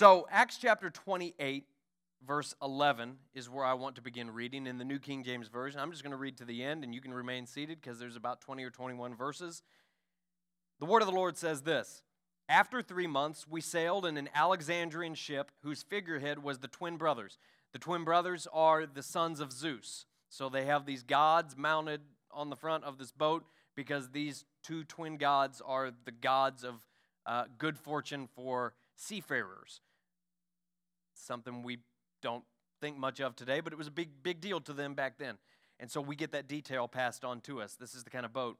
So Acts chapter 28, verse 11 is where I want to begin reading in the New King James Version. I'm just going to read to the end, and you can remain seated because there's about 20 or 21 verses. The word of the Lord says this: After 3 months, we sailed in an Alexandrian ship whose figurehead was the twin brothers. The twin brothers are the sons of Zeus. So they have these gods mounted on the front of this boat because these two twin gods are the gods of good fortune for seafarers. Something we don't think much of today, but it was a big deal to them back then. And so we get that detail passed on to us. This is the kind of boat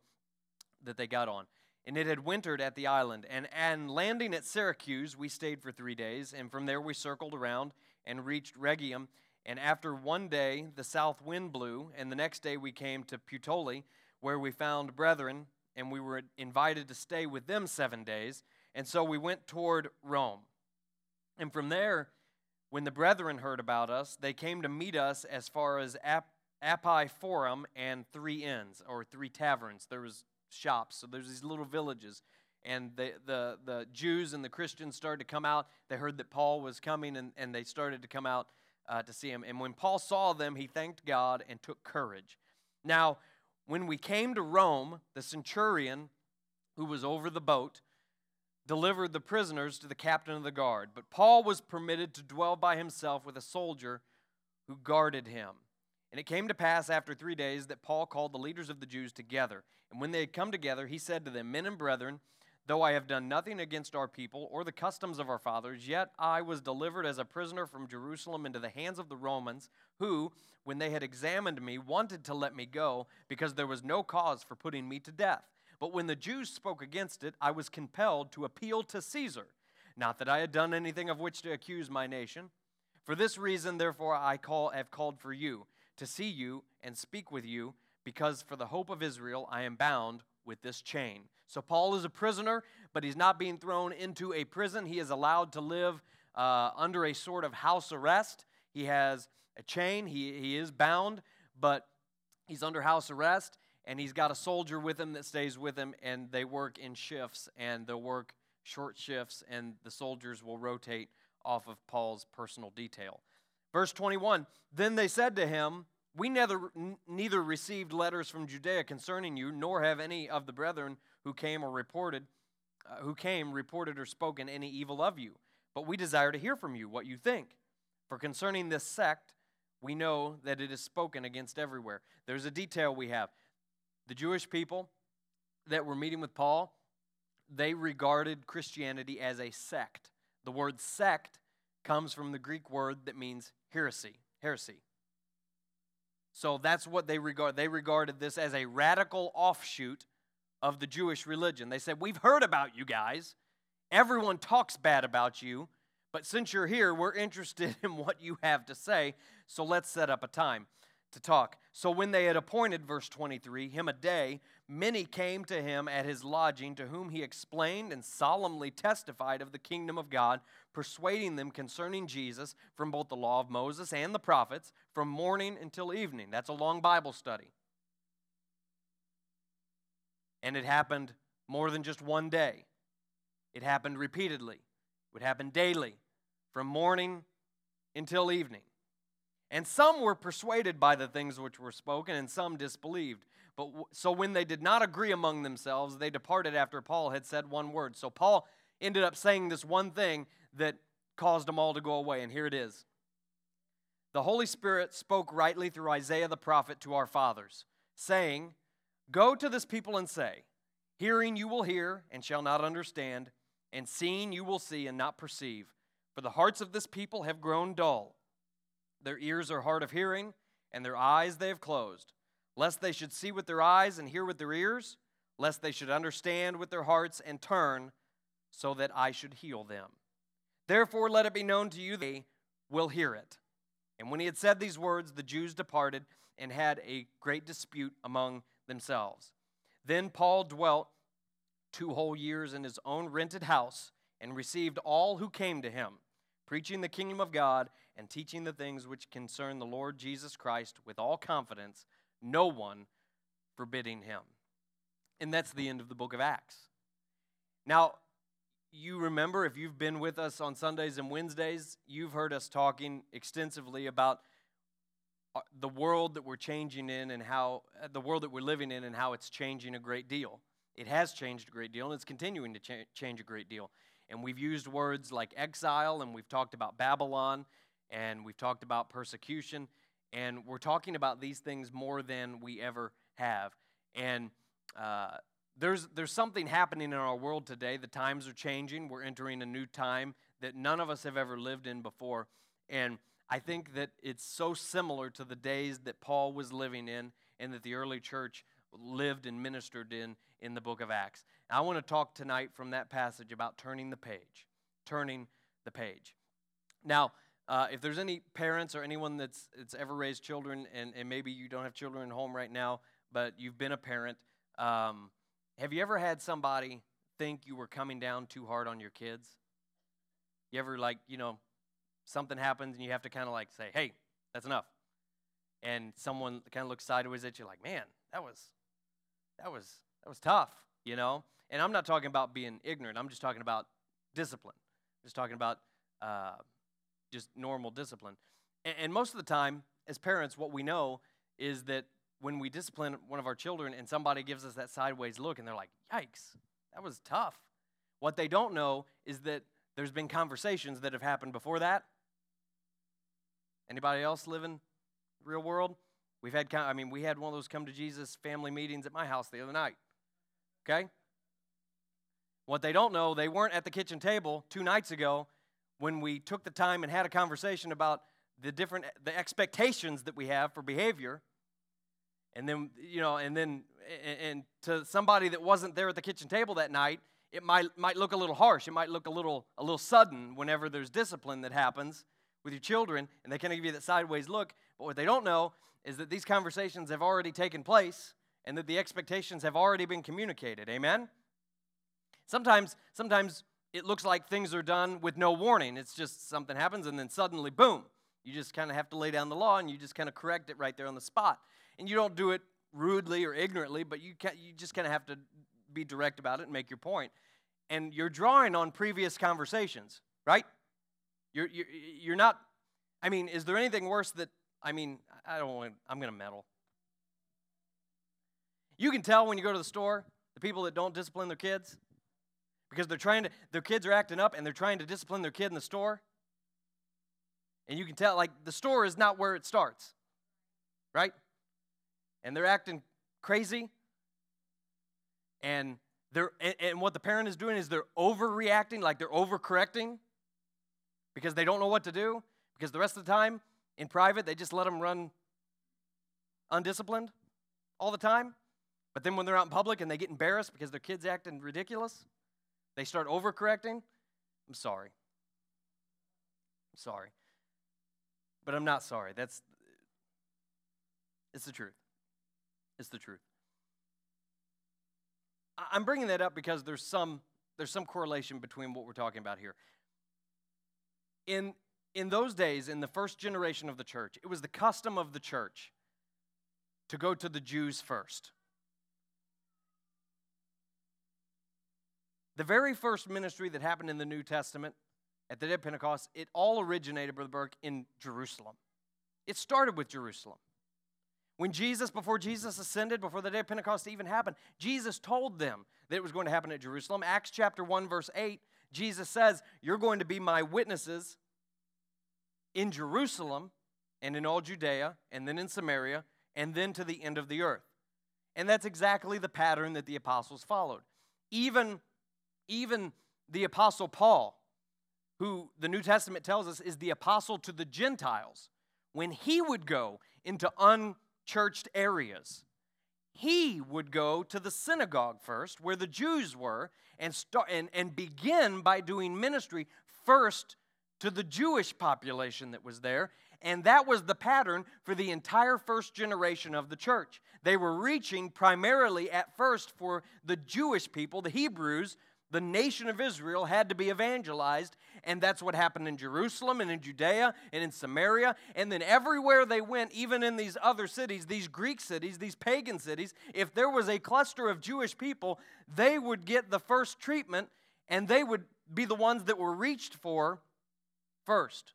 that they got on. And it had wintered at the island. And landing at Syracuse, we stayed for 3 days. And from there we circled around and reached Regium. And after 1 day, the south wind blew. And the next day we came to Puteoli, where we found brethren. And we were invited to stay with them 7 days. And so we went toward Rome. And from there, when the brethren heard about us, they came to meet us as far as Appii Forum and 3 inns, or 3 taverns. There was shops, so there's these little villages. And the Jews and the Christians started to come out. They heard that Paul was coming, and they started to come out to see him. And when Paul saw them, he thanked God and took courage. Now, when we came to Rome, the centurion who was over the boat delivered the prisoners to the captain of the guard. But Paul was permitted to dwell by himself with a soldier who guarded him. And it came to pass after 3 days that Paul called the leaders of the Jews together. And when they had come together, he said to them, Men and brethren, though I have done nothing against our people or the customs of our fathers, yet I was delivered as a prisoner from Jerusalem into the hands of the Romans, who, when they had examined me, wanted to let me go, because there was no cause for putting me to death. But when the Jews spoke against it, I was compelled to appeal to Caesar, not that I had done anything of which to accuse my nation. For this reason, therefore, I have called for you, to see you and speak with you, because for the hope of Israel I am bound with this chain. So Paul is a prisoner, but he's not being thrown into a prison. He is allowed to live under a sort of house arrest. He has a chain. He is bound, but he's under house arrest, and he's got a soldier with him that stays with him, and they work in shifts, and they'll work short shifts, and the soldiers will rotate off of Paul's personal detail. Verse 21, Then they said to him, We neither received letters from Judea concerning you, nor have any of the brethren who came reported or spoken any evil of you. But we desire to hear from you what you think. For concerning this sect, we know that it is spoken against everywhere. There's a detail we have. The Jewish people that were meeting with Paul, they regarded Christianity as a sect. The word sect comes from the Greek word that means heresy. So that's what they regard. They regarded this as a radical offshoot of the Jewish religion. They said, we've heard about you guys. Everyone talks bad about you. But since you're here, we're interested in what you have to say. So let's set up a time to talk. So when they had appointed, verse 23, him a day, many came to him at his lodging, to whom he explained and solemnly testified of the kingdom of God, persuading them concerning Jesus from both the law of Moses and the prophets, from morning until evening. That's a long Bible study. And it happened more than just 1 day. It happened repeatedly. It would happen daily, from morning until evening. And some were persuaded by the things which were spoken, and some disbelieved. But so when they did not agree among themselves, they departed after Paul had said one word. So Paul ended up saying this one thing that caused them all to go away, and here it is. The Holy Spirit spoke rightly through Isaiah the prophet to our fathers, saying, Go to this people and say, Hearing you will hear and shall not understand, and seeing you will see and not perceive. For the hearts of this people have grown dull. Their ears are hard of hearing, and their eyes they have closed, lest they should see with their eyes and hear with their ears, lest they should understand with their hearts and turn, so that I should heal them. Therefore let it be known to you that they will hear it. And when he had said these words, the Jews departed and had a great dispute among themselves. Then Paul dwelt 2 whole years in his own rented house, and received all who came to him, preaching the kingdom of God and teaching the things which concern the Lord Jesus Christ with all confidence, no one forbidding him. And that's the end of the book of Acts. Now, you remember, if you've been with us on Sundays and Wednesdays, you've heard us talking extensively about the world that we're changing in and how the world that we're living in and how it's changing a great deal. It has changed a great deal, and it's continuing to change a great deal. And we've used words like exile, and we've talked about Babylon, and we've talked about persecution, and we're talking about these things more than we ever have. And there's something happening in our world today. The times are changing. We're entering a new time that none of us have ever lived in before. And I think that it's so similar to the days that Paul was living in and that the early church lived and ministered in the book of Acts. And I want to talk tonight from that passage about turning the page. Turning the page. Now, if there's any parents or anyone that's ever raised children, and maybe you don't have children at home right now, but you've been a parent, have you ever had somebody think you were coming down too hard on your kids? You ever, like, you know, something happens and you have to kind of like say, hey, that's enough. And someone kind of looks sideways at you like, man, that was tough, you know? And I'm not talking about being ignorant. I'm just talking about discipline. I'm just talking about just normal discipline. And most of the time, as parents, what we know is that when we discipline one of our children and somebody gives us that sideways look and they're like, yikes, that was tough. What they don't know is that there's been conversations that have happened before that. Anybody else live in the real world? We had one of those come to Jesus family meetings at my house the other night, okay? What they don't know, they weren't at the kitchen table 2 nights ago when we took the time and had a conversation about the expectations that we have for behavior. And then, you know, and to somebody that wasn't there at the kitchen table that night, it might look a little harsh. It might look a little sudden whenever there's discipline that happens with your children, and they kind of give you that sideways look. But what they don't know is that these conversations have already taken place and that the expectations have already been communicated. Amen? Sometimes it looks like things are done with no warning. It's just something happens, and then suddenly, boom, you just kind of have to lay down the law, and you just kind of correct it right there on the spot. And you don't do it rudely or ignorantly, but you just kind of have to be direct about it and make your point. And you're drawing on previous conversations, right? You're not, I mean, is there anything worse that, I mean, I'm going to meddle. You can tell when you go to the store, the people that don't discipline their kids, because their kids are acting up and they're trying to discipline their kid in the store. And you can tell, like, the store is not where it starts, right? And they're acting crazy. And what the parent is doing is they're overreacting, like they're overcorrecting because they don't know what to do, because the rest of the time in private they just let them run undisciplined all the time. But then when they're out in public and they get embarrassed because their kid's acting ridiculous, they start overcorrecting. I'm sorry. But I'm not sorry. It's the truth. It's the truth. I'm bringing that up because there's some correlation between what we're talking about here. In those days, in the first generation of the church, it was the custom of the church to go to the Jews first. The very first ministry that happened in the New Testament at the day of Pentecost, it all originated, Brother Burke, in Jerusalem. It started with Jerusalem. When before Jesus ascended, before the day of Pentecost even happened, Jesus told them that it was going to happen at Jerusalem. Acts chapter 1, verse 8, Jesus says, you're going to be my witnesses in Jerusalem and in all Judea and then in Samaria and then to the end of the earth. And that's exactly the pattern that the apostles followed. Even the apostle Paul, who the New Testament tells us is the apostle to the Gentiles, when he would go into unchurched areas, he would go to the synagogue first, where the Jews were, and begin by doing ministry first to the Jewish population that was there. And that was the pattern for the entire first generation of the church. They were reaching primarily at first for the Jewish people, the Hebrews. The nation of Israel had to be evangelized, and that's what happened in Jerusalem and in Judea and in Samaria. And then everywhere they went, even in these other cities, these Greek cities, these pagan cities, if there was a cluster of Jewish people, they would get the first treatment, and they would be the ones that were reached for first.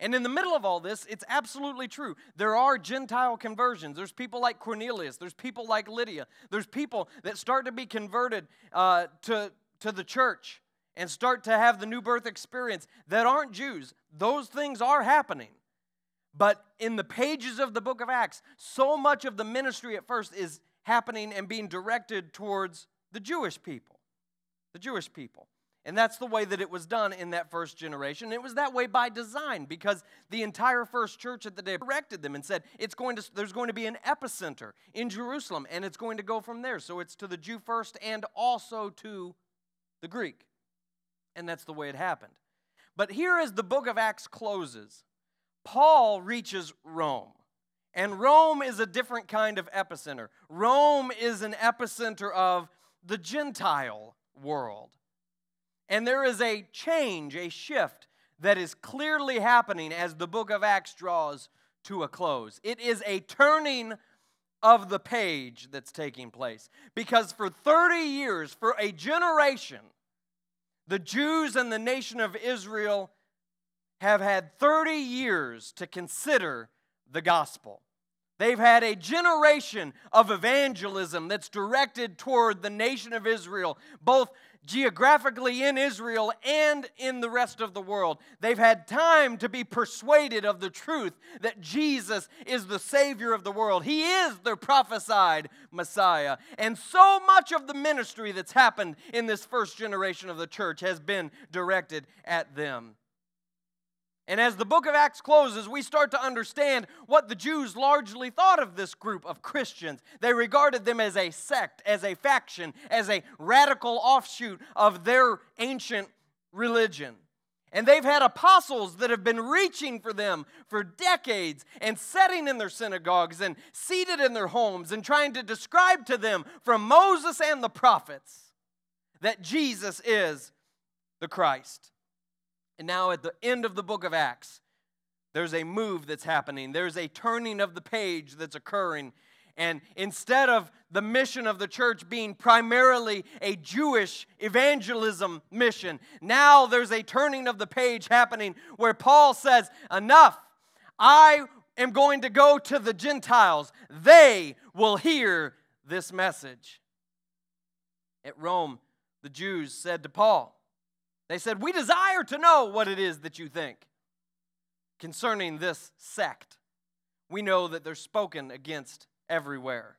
And in the middle of all this, it's absolutely true. There are Gentile conversions. There's people like Cornelius. There's people like Lydia. There's people that start to be converted to the church and start to have the new birth experience that aren't Jews. Those things are happening. But in the pages of the book of Acts, so much of the ministry at first is happening and being directed towards the Jewish people. The Jewish people. And that's the way that it was done in that first generation. It was that way by design because the entire first church at the day directed them and said, there's going to be an epicenter in Jerusalem, and it's going to go from there. So it's to the Jew first and also to the Greek. And that's the way it happened. But here as the book of Acts closes, Paul reaches Rome. And Rome is a different kind of epicenter. Rome is an epicenter of the Gentile world. And there is a change, a shift that is clearly happening as the book of Acts draws to a close. It is a turning of the page that's taking place. Because for 30 years, for a generation, the Jews and the nation of Israel have had 30 years to consider the gospel. They've had a generation of evangelism that's directed toward the nation of Israel, both geographically in Israel and in the rest of the world. They've had time to be persuaded of the truth that Jesus is the Savior of the world. He is the prophesied Messiah. And so much of the ministry that's happened in this first generation of the church has been directed at them. And as the book of Acts closes, we start to understand what the Jews largely thought of this group of Christians. They regarded them as a sect, as a faction, as a radical offshoot of their ancient religion. And they've had apostles that have been reaching for them for decades and setting in their synagogues and seated in their homes and trying to describe to them from Moses and the prophets that Jesus is the Christ. And now at the end of the book of Acts, there's a move that's happening. There's a turning of the page that's occurring. And instead of the mission of the church being primarily a Jewish evangelism mission, now there's a turning of the page happening where Paul says, enough, I am going to go to the Gentiles. They will hear this message. At Rome, the Jews said to Paul, they said, we desire to know what it is that you think concerning this sect. We know that they're spoken against everywhere.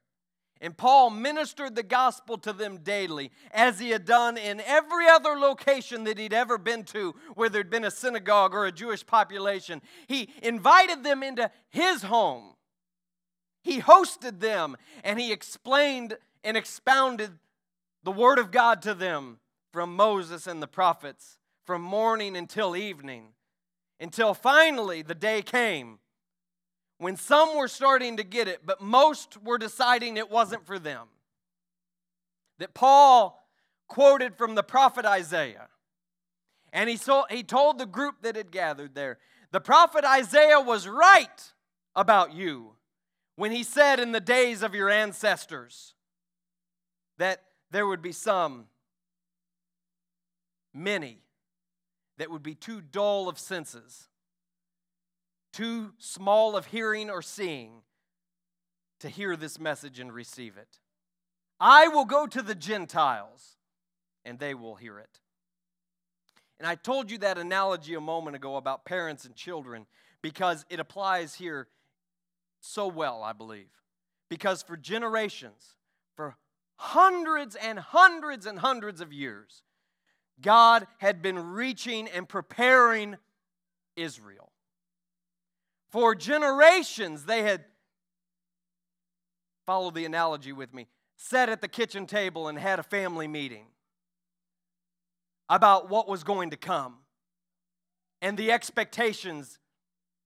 And Paul ministered the gospel to them daily, as he had done in every other location that he'd ever been to, where there'd been a synagogue or a Jewish population. He invited them into his home. He hosted them, and he explained and expounded the word of God to them. From Moses and the prophets, from morning until evening, until finally the day came when some were starting to get it, but most were deciding it wasn't for them. That Paul quoted from the prophet Isaiah, and he told the group that had gathered there, the prophet Isaiah was right about you when he said in the days of your ancestors that there would be many that would be too dull of senses, too small of hearing or seeing to hear this message and receive it. I will go to the Gentiles, and they will hear it. And I told you that analogy a moment ago about parents and children because it applies here so well, I believe. Because for generations, for hundreds and hundreds and hundreds of years, God had been reaching and preparing Israel. For generations, they had, follow the analogy with me, sat at the kitchen table and had a family meeting about what was going to come and the expectations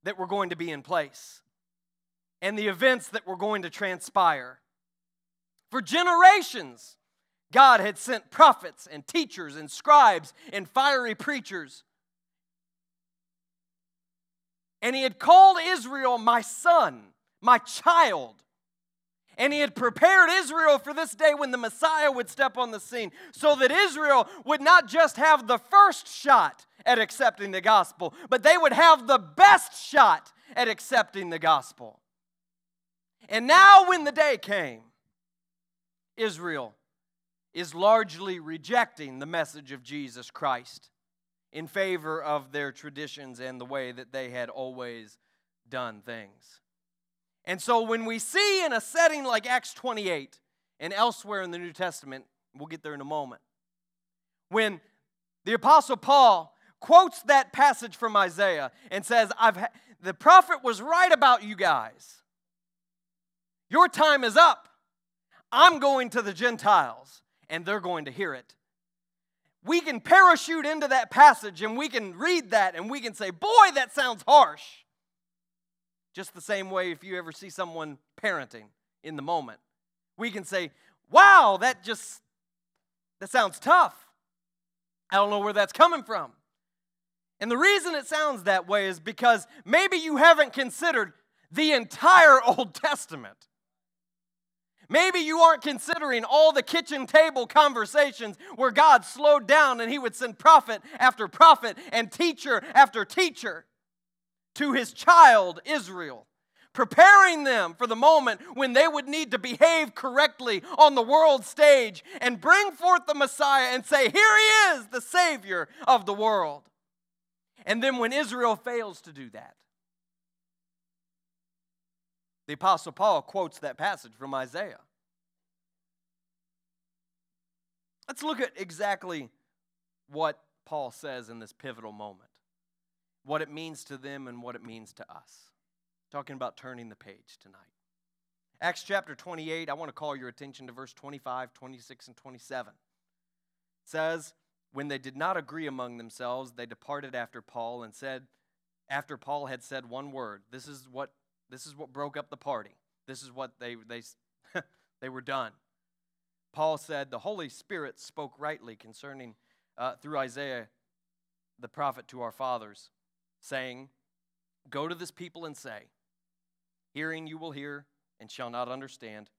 that were going to be in place and the events that were going to transpire. For generations, God had sent prophets and teachers and scribes and fiery preachers. And he had called Israel my son, my child. And he had prepared Israel for this day when the Messiah would step on the scene, so that Israel would not just have the first shot at accepting the gospel, but they would have the best shot at accepting the gospel. And now when the day came, Israel is largely rejecting the message of Jesus Christ in favor of their traditions and the way that they had always done things. And so when we see in a setting like Acts 28 and elsewhere in the New Testament, we'll get there in a moment, when the Apostle Paul quotes that passage from Isaiah and says, the prophet was right about you guys. Your time is up. I'm going to the Gentiles, and they're going to hear it. We can parachute into that passage, and we can read that, and we can say, boy, that sounds harsh. Just the same way if you ever see someone parenting in the moment. We can say, wow, that sounds tough. I don't know where that's coming from. And the reason it sounds that way is because maybe you haven't considered the entire Old Testament. Maybe you aren't considering all the kitchen table conversations where God slowed down and he would send prophet after prophet and teacher after teacher to his child Israel, preparing them for the moment when they would need to behave correctly on the world stage and bring forth the Messiah and say, here he is, the Savior of the world. And then when Israel fails to do that, the Apostle Paul quotes that passage from Isaiah. Let's look at exactly what Paul says in this pivotal moment, what it means to them and what it means to us. Talking about turning the page tonight. Acts chapter 28, I want to call your attention to verse 25, 26, and 27. It says, when they did not agree among themselves, they departed after Paul and said, after Paul had said one word, this is what broke up the party. This is what they were done. Paul said, the Holy Spirit spoke rightly concerning, through Isaiah, the prophet to our fathers, saying, go to this people and say, hearing you will hear and shall not understand,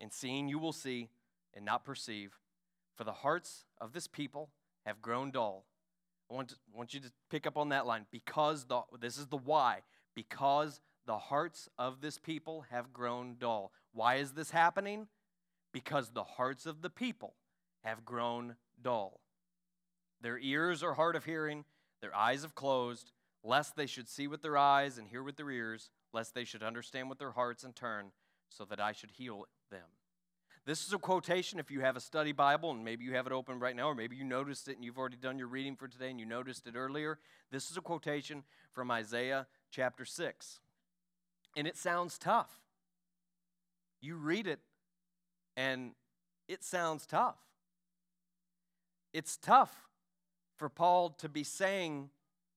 and seeing you will see and not perceive, for the hearts of this people have grown dull. I want you to pick up on that line, because this is the why, because the hearts of this people have grown dull. Why is this happening? Because the hearts of the people have grown dull. Their ears are hard of hearing, their eyes have closed, lest they should see with their eyes and hear with their ears, lest they should understand with their hearts and turn, so that I should heal them. This is a quotation if you have a study Bible, and maybe you have it open right now, or maybe you noticed it and you've already done your reading for today and you noticed it earlier. This is a quotation from Isaiah chapter 6. And it sounds tough. You read it, and it sounds tough. It's tough for Paul to be saying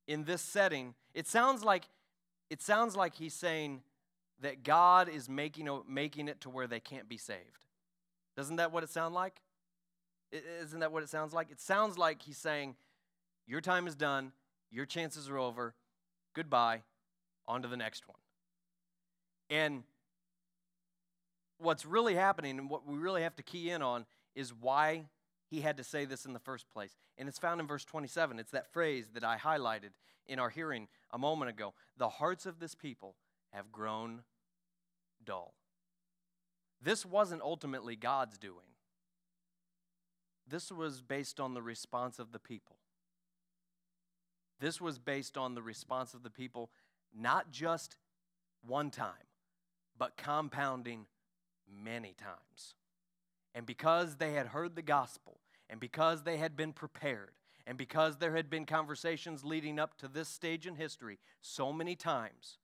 in this setting. It sounds like he's saying that God is making it to where they can't be saved. Doesn't that what it sound like? Isn't that what it sounds like? It sounds like he's saying, your time is done, your chances are over, goodbye, on to the next one. And what's really happening and what we really have to key in on is why he had to say this in the first place. And it's found in verse 27. It's that phrase that I highlighted in our hearing a moment ago. The hearts of this people have grown dull. This wasn't ultimately God's doing. This was based on the response of the people. This was based on the response of the people, not just one time, but compounding many times. And because they had heard the gospel, and because they had been prepared, and because there had been conversations leading up to this stage in history so many times,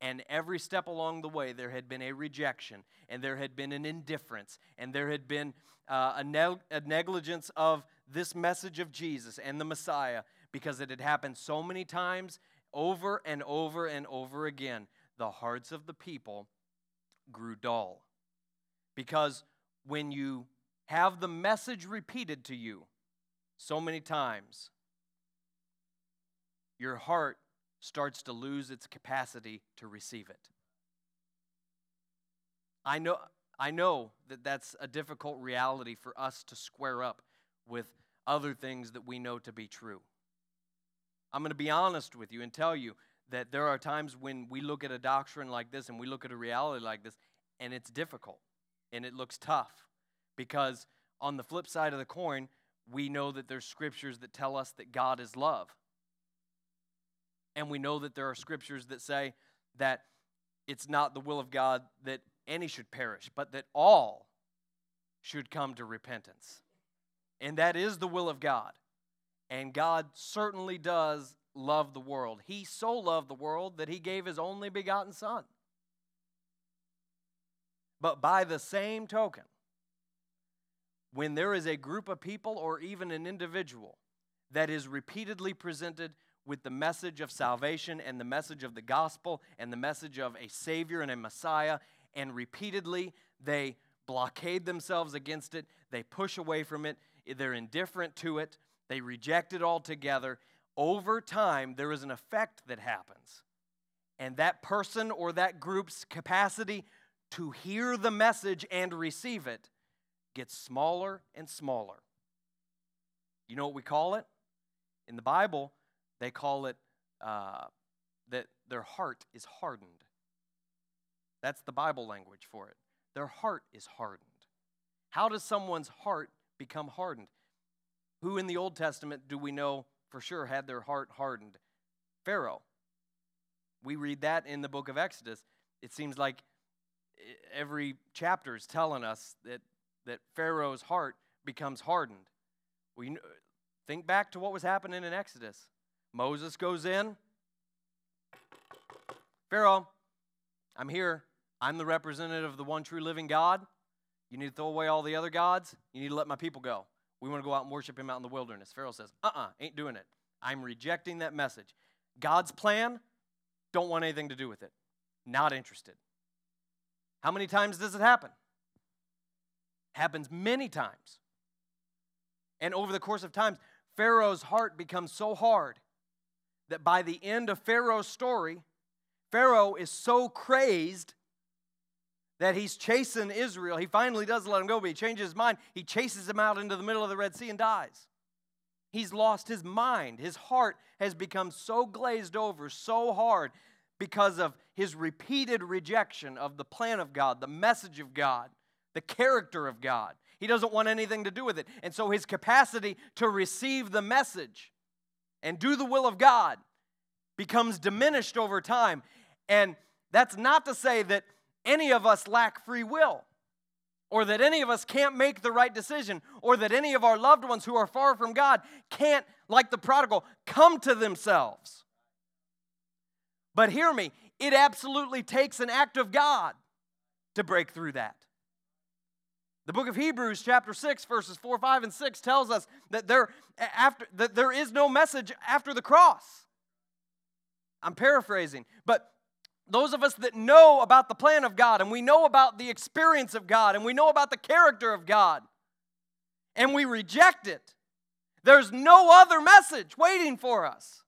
and every step along the way there had been a rejection, and there had been an indifference, and there had been a negligence of this message of Jesus and the Messiah, because it had happened so many times over and over and over again. The hearts of the people grew dull. Because when you have the message repeated to you so many times, your heart starts to lose its capacity to receive it. I know I know that that's a difficult reality for us to square up with other things that we know to be true. I'm going to be honest with you and tell you that there are times when we look at a doctrine like this and we look at a reality like this, and it's difficult, and it looks tough, because on the flip side of the coin, we know that there's scriptures that tell us that God is love. And we know that there are scriptures that say that it's not the will of God that any should perish, but that all should come to repentance. And that is the will of God. And God certainly does love the world. He so loved the world that he gave his only begotten Son. But by the same token, when there is a group of people or even an individual that is repeatedly presented with the message of salvation and the message of the gospel and the message of a Savior and a Messiah, and repeatedly they blockade themselves against it, they push away from it, they're indifferent to it, they reject it altogether, over time there is an effect that happens. And that person or that group's capacity to hear the message and receive it gets smaller and smaller. You know what we call it? In the Bible, they call it that their heart is hardened. That's the Bible language for it. Their heart is hardened. How does someone's heart become hardened? Who in the Old Testament do we know for sure had their heart hardened? Pharaoh. We read that in the book of Exodus. It seems like every chapter is telling us that Pharaoh's heart becomes hardened. We think back to what was happening in Exodus. Moses goes in. Pharaoh, I'm here. I'm the representative of the one true living God. You need to throw away all the other gods. You need to let my people go. We want to go out and worship him out in the wilderness. Pharaoh says, ain't doing it. I'm rejecting that message. God's plan, don't want anything to do with it. Not interested. How many times does it happen? Happens many times. And over the course of time, Pharaoh's heart becomes so hard that by the end of Pharaoh's story, Pharaoh is so crazed that he's chasing Israel. He finally does let him go, but he changes his mind. He chases him out into the middle of the Red Sea and dies. He's lost his mind. His heart has become so glazed over, so hard, because of his repeated rejection of the plan of God, the message of God, the character of God. He doesn't want anything to do with it. And so his capacity to receive the message and do the will of God becomes diminished over time. And that's not to say that any of us lack free will, or that any of us can't make the right decision, or that any of our loved ones who are far from God can't, like the prodigal, come to themselves. But hear me, it absolutely takes an act of God to break through that. The book of Hebrews, chapter 6, verses 4, 5, and 6 tells us that there is no message after the cross. I'm paraphrasing, but those of us that know about the plan of God, and we know about the experience of God, and we know about the character of God, and we reject it, there's no other message waiting for us.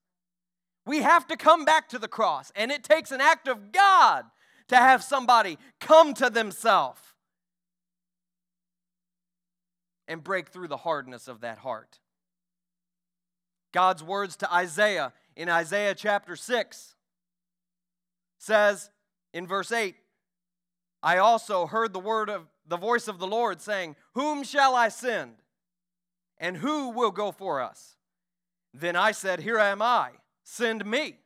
We have to come back to the cross, and it takes an act of God to have somebody come to themselves and break through the hardness of that heart. God's words to Isaiah in Isaiah chapter 6 says in verse 8, I also heard the voice of the Lord saying, whom shall I send? And who will go for us? Then I said, here am I, send me.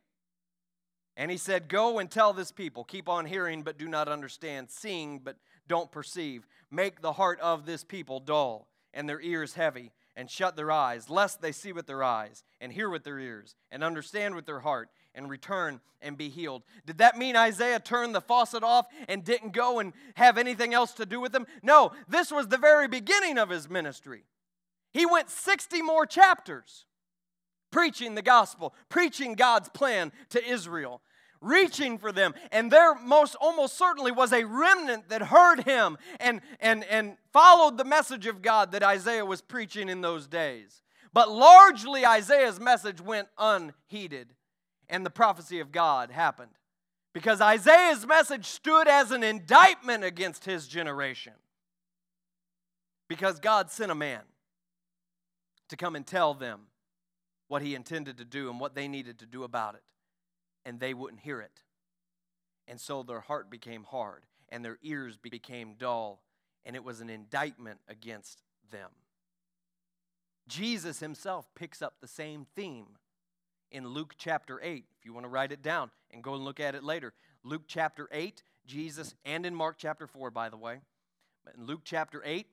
And he said, go and tell this people, keep on hearing but do not understand, seeing but don't perceive. Make the heart of this people dull, and their ears heavy, and shut their eyes, lest they see with their eyes, and hear with their ears, and understand with their heart, and return and be healed. Did that mean Isaiah turned the faucet off and didn't go and have anything else to do with them? No, this was the very beginning of his ministry. He went 60 more chapters preaching the gospel, preaching God's plan to Israel, reaching for them, and there most almost certainly was a remnant that heard him and followed the message of God that Isaiah was preaching in those days. But largely Isaiah's message went unheeded, and the prophecy of God happened Because Isaiah's message stood as an indictment against his generation. Because God sent a man to come and tell them what he intended to do and what they needed to do about it. And they wouldn't hear it. And so their heart became hard and their ears became dull. And it was an indictment against them. Jesus himself picks up the same theme in Luke chapter 8. If you want to write it down and go and look at it later. Luke chapter 8, Jesus, and in Mark chapter 4, by the way. But in Luke chapter 8,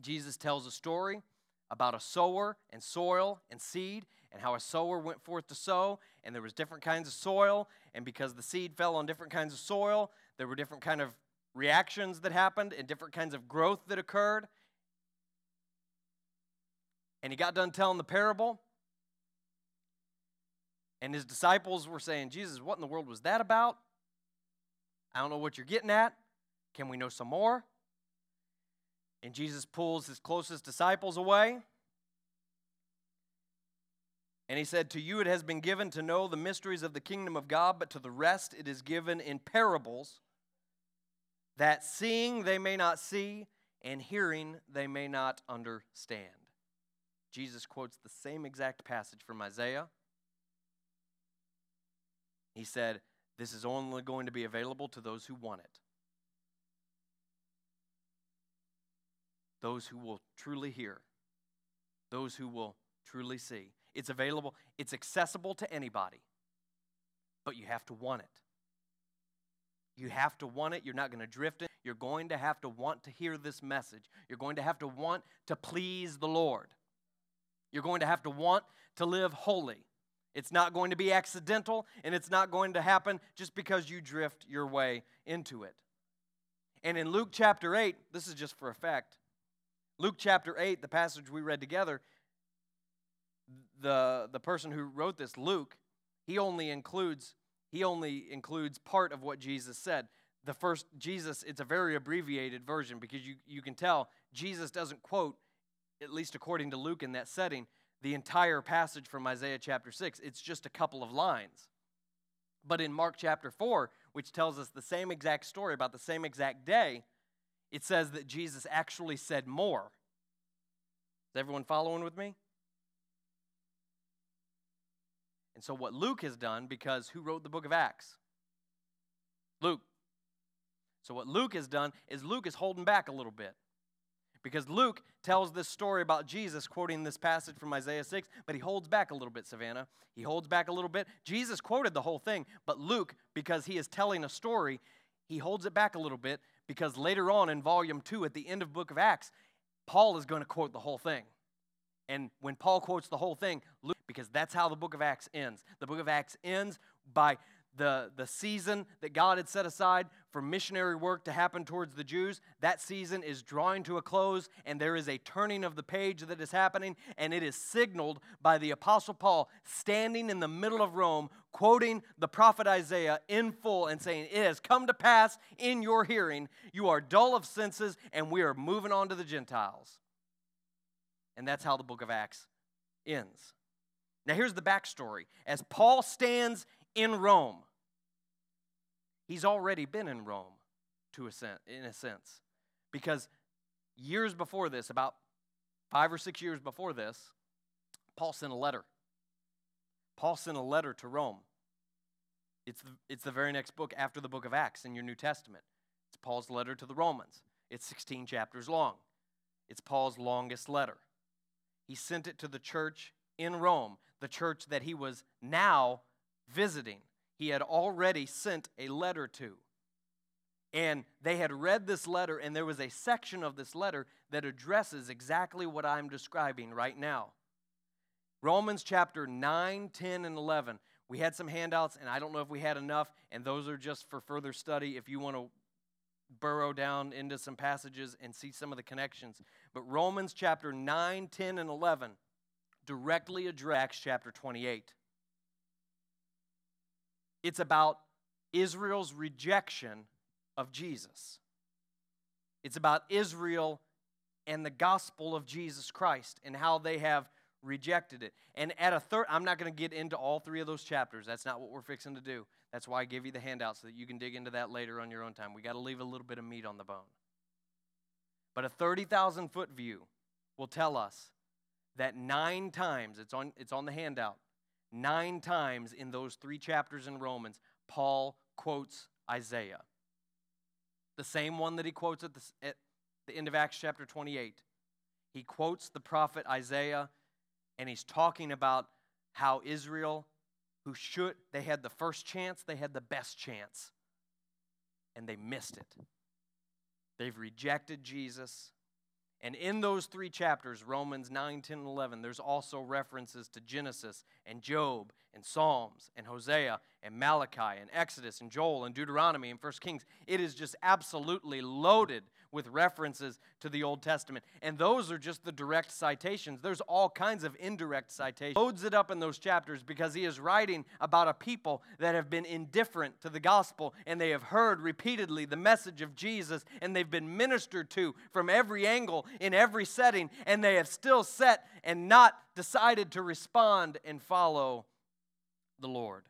Jesus tells a story about a sower and soil and seed, and how a sower went forth to sow, and there was different kinds of soil, and because the seed fell on different kinds of soil, there were different kind of reactions that happened and different kinds of growth that occurred. And he got done telling the parable, and his disciples were saying, Jesus, what in the world was that about? I don't know what you're getting at. Can we know some more? And Jesus pulls his closest disciples away. And he said, to you it has been given to know the mysteries of the kingdom of God, but to the rest it is given in parables, that seeing they may not see, and hearing they may not understand. Jesus quotes the same exact passage from Isaiah. He said, this is only going to be available to those who want it. Those who will truly hear, those who will truly see. It's available, it's accessible to anybody, but you have to want it. You have to want it. You're not going to drift in. You're going to have to want to hear this message. You're going to have to want to please the Lord. You're going to have to want to live holy. It's not going to be accidental, and it's not going to happen just because you drift your way into it. And in Luke chapter 8, this is just for a fact, Luke chapter 8, the passage we read together, the person who wrote this, Luke, he only includes part of what Jesus said. The first, Jesus, it's a very abbreviated version because you can tell Jesus doesn't quote, at least according to Luke in that setting, the entire passage from Isaiah chapter 6. It's just a couple of lines. But in Mark chapter 4, which tells us the same exact story about the same exact day, it says that Jesus actually said more. Is everyone following with me? And so what Luke has done, because who wrote the book of Acts? Luke. So what Luke has done is Luke is holding back a little bit. Because Luke tells this story about Jesus quoting this passage from Isaiah 6, but he holds back a little bit, Savannah. He holds back a little bit. Jesus quoted the whole thing, but Luke, because he is telling a story, he holds it back a little bit. Because later on in volume 2 at the end of book of Acts, Paul is going to quote the whole thing. And when Paul quotes the whole thing, Luke, because that's how the book of Acts ends. The book of Acts ends by the season that God had set aside for missionary work to happen towards the Jews. That season is drawing to a close, and there is a turning of the page that is happening, and it is signaled by the Apostle Paul standing in the middle of Rome, quoting the prophet Isaiah in full and saying, it has come to pass in your hearing, you are dull of senses, and we are moving on to the Gentiles. And that's how the book of Acts ends. Now here's the backstory. As Paul stands in Rome, he's already been in Rome, in a sense, because years before this, about 5 or 6 years before this, Paul sent a letter. Paul sent a letter to Rome. It's the very next book after the book of Acts in your New Testament. It's Paul's letter to the Romans. It's 16 chapters long. It's Paul's longest letter. He sent it to the church in Rome, the church that he was now visiting. He had already sent a letter to. And they had read this letter, and there was a section of this letter that addresses exactly what I'm describing right now. Romans chapter 9, 10, and 11. We had some handouts, and I don't know if we had enough, and those are just for further study if you want to burrow down into some passages and see some of the connections. But Romans chapter 9, 10, and 11 directly address chapter 28. It's about Israel's rejection of Jesus. It's about Israel and the gospel of Jesus Christ and how they have rejected it. And at a third, I'm not going to get into all three of those chapters. That's not what we're fixing to do. That's why I give you the handout so that you can dig into that later on your own time. We got to leave a little bit of meat on the bone. But a 30,000-foot view will tell us that 9 times, it's on the handout, 9 times in those 3 chapters in Romans, Paul quotes Isaiah. The same one that he quotes at the end of Acts chapter 28. He quotes the prophet Isaiah, and he's talking about how Israel, they had the first chance, they had the best chance, and they missed it. They've rejected Jesus. And in those 3 chapters, Romans 9, 10, and 11, there's also references to Genesis and Job and Psalms and Hosea and Malachi and Exodus and Joel and Deuteronomy and 1 Kings. It is just absolutely loaded with references to the Old Testament. And those are just the direct citations. There's all kinds of indirect citations. He loads it up in those chapters because he is writing about a people that have been indifferent to the gospel, and they have heard repeatedly the message of Jesus, and they've been ministered to from every angle, in every setting, and they have still set and not decided to respond and follow the Lord.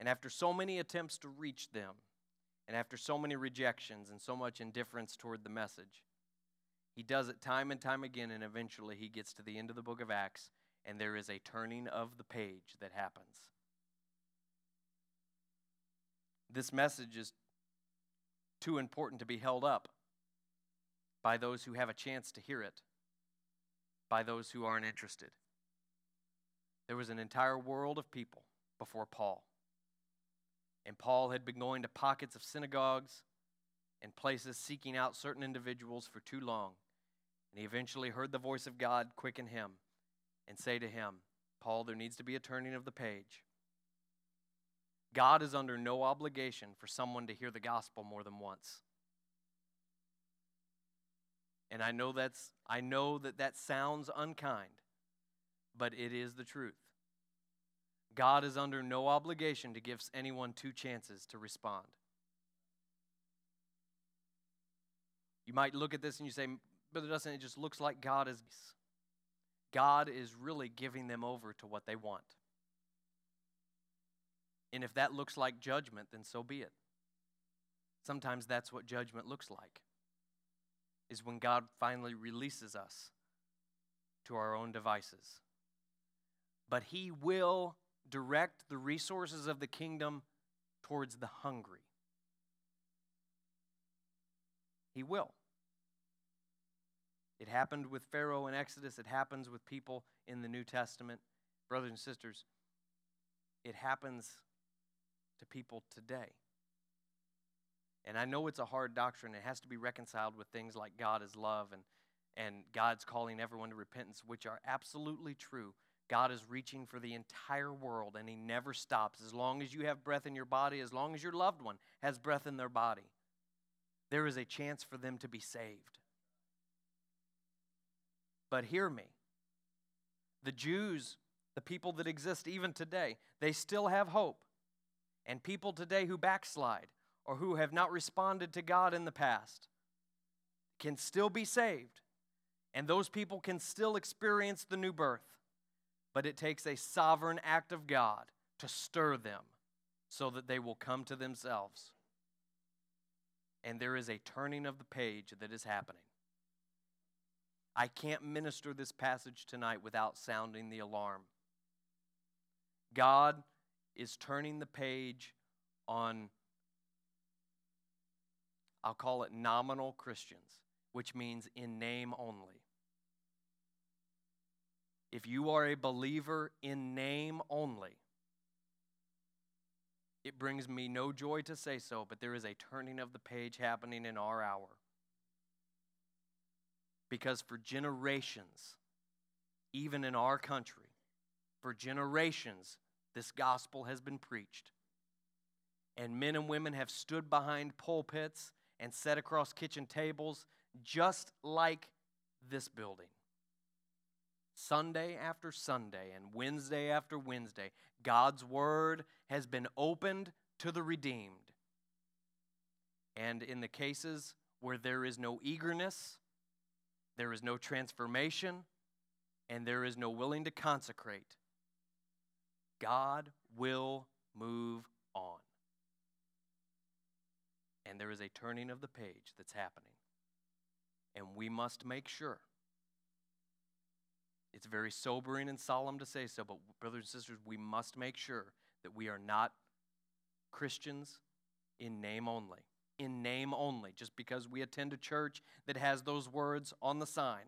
And after so many attempts to reach them, and after so many rejections and so much indifference toward the message, he does it time and time again, and eventually he gets to the end of the book of Acts, and there is a turning of the page that happens. This message is too important to be held up by those who have a chance to hear it, by those who aren't interested. There was an entire world of people before Paul. And Paul had been going to pockets of synagogues and places seeking out certain individuals for too long. And he eventually heard the voice of God quicken him and say to him, Paul, there needs to be a turning of the page. God is under no obligation for someone to hear the gospel more than once. And I know that sounds unkind, but it is the truth. God is under no obligation to give anyone 2 chances to respond. You might look at this and you say, Brother Dustin, it just looks like God is really giving them over to what they want. And if that looks like judgment, then so be it. Sometimes that's what judgment looks like, is when God finally releases us to our own devices. But he will direct the resources of the kingdom towards the hungry. He will. It happened with Pharaoh in Exodus. It happens with people in the New Testament. Brothers and sisters, it happens to people today. And I know it's a hard doctrine. It has to be reconciled with things like God is love and God's calling everyone to repentance, which are absolutely true. God is reaching for the entire world, and he never stops. As long as you have breath in your body, as long as your loved one has breath in their body, there is a chance for them to be saved. But hear me. The Jews, the people that exist even today, they still have hope. And people today who backslide, or who have not responded to God in the past, can still be saved. And those people can still experience the new birth. But it takes a sovereign act of God to stir them so that they will come to themselves. And there is a turning of the page that is happening. I can't minister this passage tonight without sounding the alarm. God is turning the page on, I'll call it, nominal Christians, which means in name only. If you are a believer in name only, it brings me no joy to say so, but there is a turning of the page happening in our hour. Because for generations, even in our country, for generations, this gospel has been preached. And men and women have stood behind pulpits and set across kitchen tables, just like this building. Sunday after Sunday and Wednesday after Wednesday, God's word has been opened to the redeemed. And in the cases where there is no eagerness, there is no transformation, and there is no willing to consecrate, God will move on. And there is a turning of the page that's happening. And we must make sure. It's very sobering and solemn to say so, but brothers and sisters, we must make sure that we are not Christians in name only. In name only, just because we attend a church that has those words on the sign.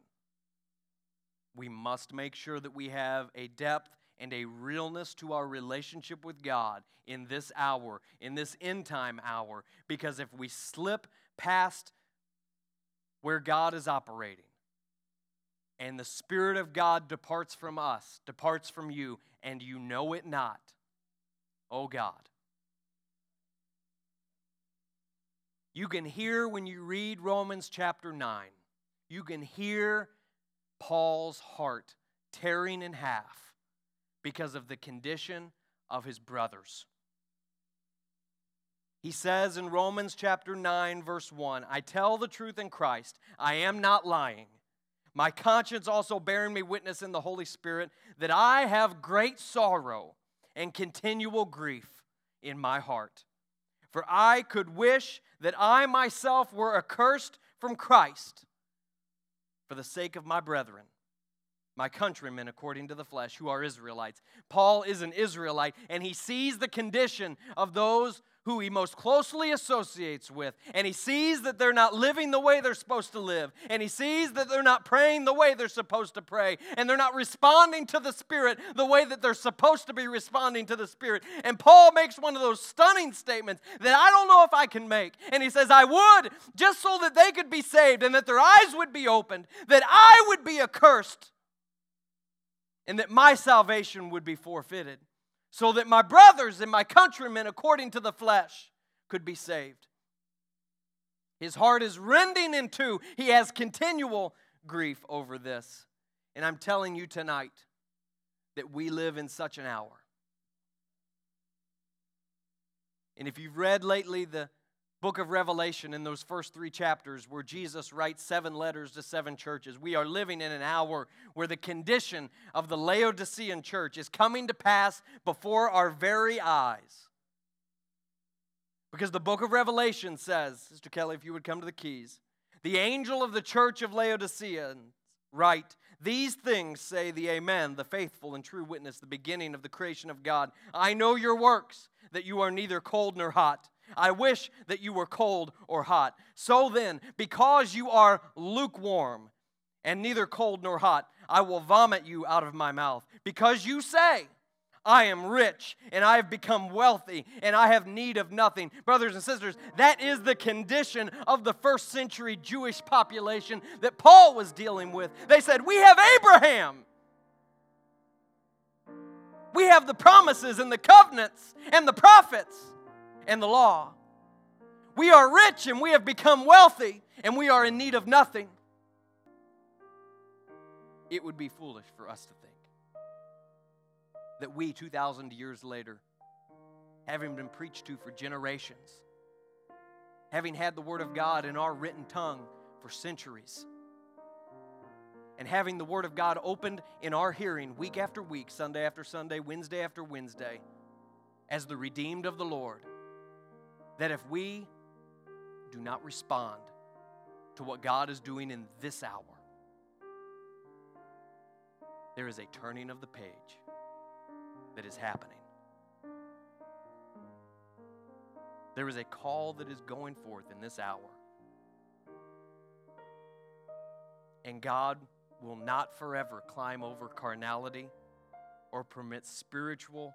We must make sure that we have a depth and a realness to our relationship with God in this hour, in this end time hour, because if we slip past where God is operating and the Spirit of God departs from us, departs from you, and you know it not, oh God. You can hear when you read Romans chapter 9, you can hear Paul's heart tearing in half because of the condition of his brothers. He says in Romans chapter 9, verse 1, I tell the truth in Christ, I am not lying. My conscience also bearing me witness in the Holy Spirit that I have great sorrow and continual grief in my heart. For I could wish that I myself were accursed from Christ for the sake of my brethren, my countrymen according to the flesh, who are Israelites. Paul is an Israelite, and he sees the condition of those who he most closely associates with, and he sees that they're not living the way they're supposed to live, and he sees that they're not praying the way they're supposed to pray, and they're not responding to the Spirit the way that they're supposed to be responding to the Spirit. And Paul makes one of those stunning statements that I don't know if I can make, and he says, I would, just so that they could be saved, and that their eyes would be opened, that I would be accursed, and that my salvation would be forfeited, so that my brothers and my countrymen, according to the flesh, could be saved. His heart is rending in two. He has continual grief over this. And I'm telling you tonight that we live in such an hour. And if you've read lately the book of Revelation in those first 3 chapters where Jesus writes 7 letters to 7 churches. We are living in an hour where the condition of the Laodicean church is coming to pass before our very eyes. Because the book of Revelation says, Sister Kelly, if you would come to the keys, the angel of the church of Laodicea writes, these things say the Amen, the faithful and true witness, the beginning of the creation of God. I know your works, that you are neither cold nor hot. I wish that you were cold or hot. So then, because you are lukewarm and neither cold nor hot, I will vomit you out of my mouth. Because you say, I am rich and I have become wealthy and I have need of nothing. Brothers and sisters, that is the condition of the first century Jewish population that Paul was dealing with. They said, we have Abraham. We have the promises and the covenants and the prophets. And the law. We are rich and we have become wealthy and we are in need of nothing. It would be foolish for us to think that we 2,000 years later, having been preached to for generations, having had the Word of God in our written tongue for centuries, and having the Word of God opened in our hearing week after week, Sunday after Sunday, Wednesday after Wednesday, as the redeemed of the Lord, that if we do not respond to what God is doing in this hour, there is a turning of the page that is happening. There is a call that is going forth in this hour. And God will not forever climb over carnality or permit spiritual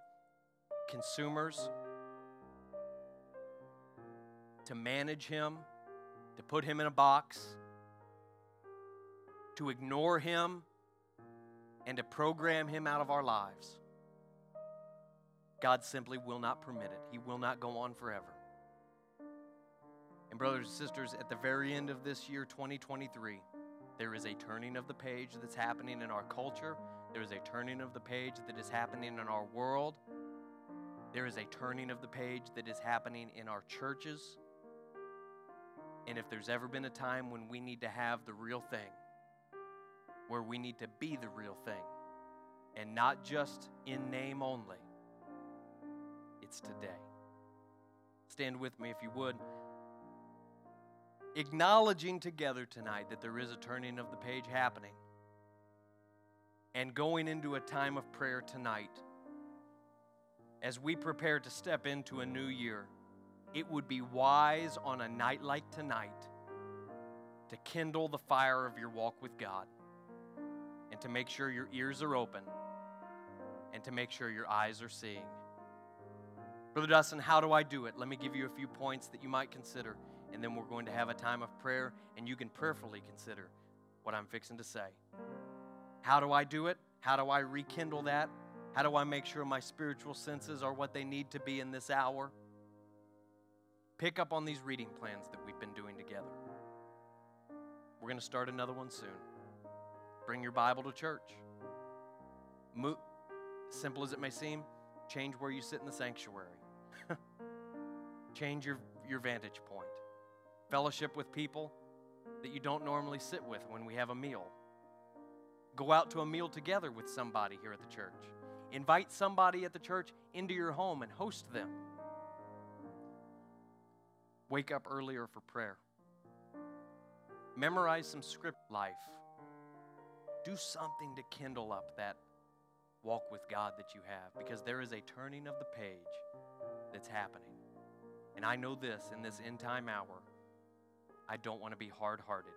consumers to manage him, to put him in a box, to ignore him, and to program him out of our lives. God simply will not permit it. He will not go on forever. And brothers and sisters, at the very end of this year, 2023, there is a turning of the page that's happening in our culture. There is a turning of the page that is happening in our world. There is a turning of the page that is happening in our churches. And if there's ever been a time when we need to have the real thing, where we need to be the real thing and not just in name only. It's today. Stand with me if you would. Acknowledging together tonight that there is a turning of the page happening and going into a time of prayer tonight as we prepare to step into a new year, it would be wise on a night like tonight to kindle the fire of your walk with God and to make sure your ears are open and to make sure your eyes are seeing. Brother Dustin, how do I do it? Let me give you a few points that you might consider, and then we're going to have a time of prayer, and you can prayerfully consider what I'm fixing to say. How do I do it? How do I rekindle that? How do I make sure my spiritual senses are what they need to be in this hour? Pick up on these reading plans that we've been doing together. We're going to start another one soon. Bring your Bible to church. Simple as it may seem, change where you sit in the sanctuary. Change your vantage point. Fellowship with people that you don't normally sit with when we have a meal. Go out to a meal together with somebody here at the church. Invite somebody at the church into your home and host them. Wake up earlier for prayer. Memorize some script life. Do something to kindle up that walk with God that you have, because there is a turning of the page that's happening. And I know this, in this end time hour, I don't want to be hard-hearted.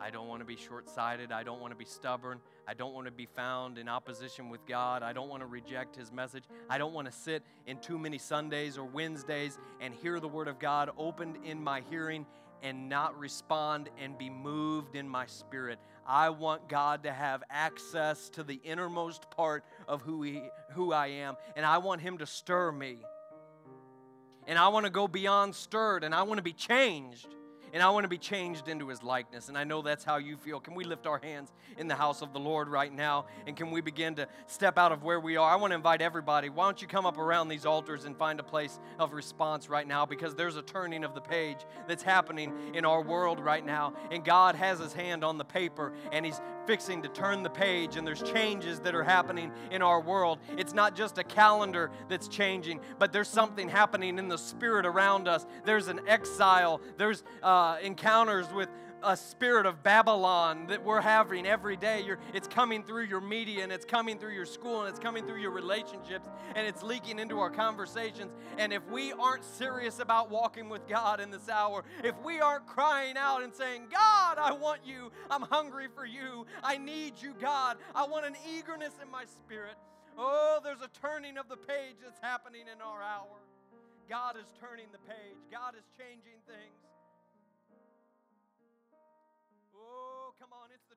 I don't want to be short-sighted. I don't want to be stubborn. I don't want to be found in opposition with God. I don't want to reject His message. I don't want to sit in too many Sundays or Wednesdays and hear the Word of God opened in my hearing and not respond and be moved in my spirit. I want God to have access to the innermost part of who I am, and I want Him to stir me. And I want to go beyond stirred, and I want to be changed. And I want to be changed into His likeness. And I know that's how you feel. Can we lift our hands in the house of the Lord right now? And can we begin to step out of where we are? I want to invite everybody. Why don't you come up around these altars and find a place of response right now? Because there's a turning of the page that's happening in our world right now. And God has His hand on the paper. And He's fixing to turn the page. And there's changes that are happening in our world. It's not just a calendar that's changing. But there's something happening in the spirit around us. There's an exile. There's encounters with a spirit of Babylon that we're having every day. It's coming through your media, and it's coming through your school, and it's coming through your relationships, and it's leaking into our conversations. And if we aren't serious about walking with God in this hour, if we aren't crying out and saying, God, I want You, I'm hungry for You, I need You, God, I want an eagerness in my spirit. Oh, there's a turning of the page that's happening in our hour. God is turning the page. God is changing things. Come on, it's the